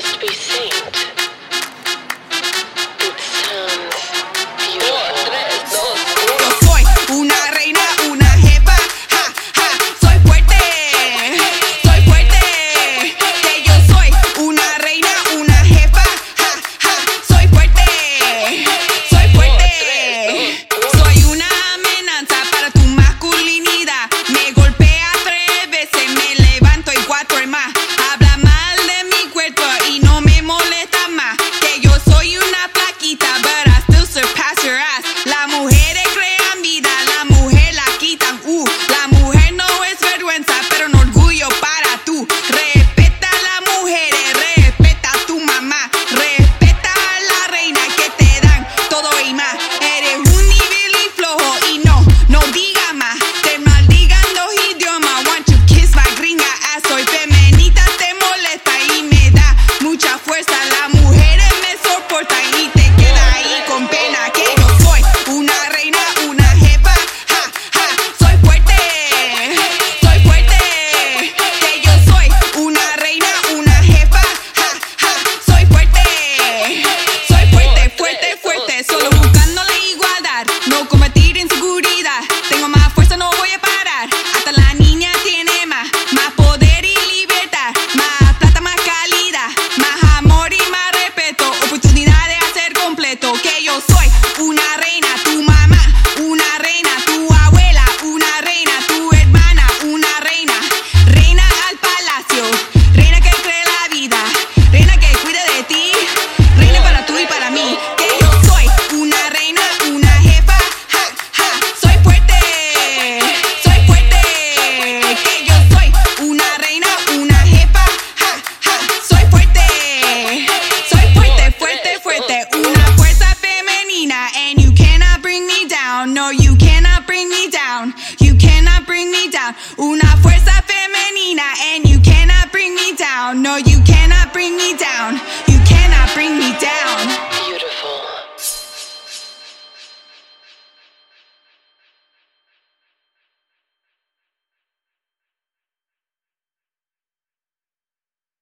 must be Saint. It sounds beautiful. Yo soy una reina, una jefa, ja, ja. Soy fuerte, soy fuerte. Que yo soy una reina, una jefa, ja, ja. Soy fuerte, soy fuerte. Soy una amenaza para tu masculinidad. Me golpea 3 veces, me levanto y 4 más. No, you cannot bring me down. You cannot bring me down. Una fuerza femenina and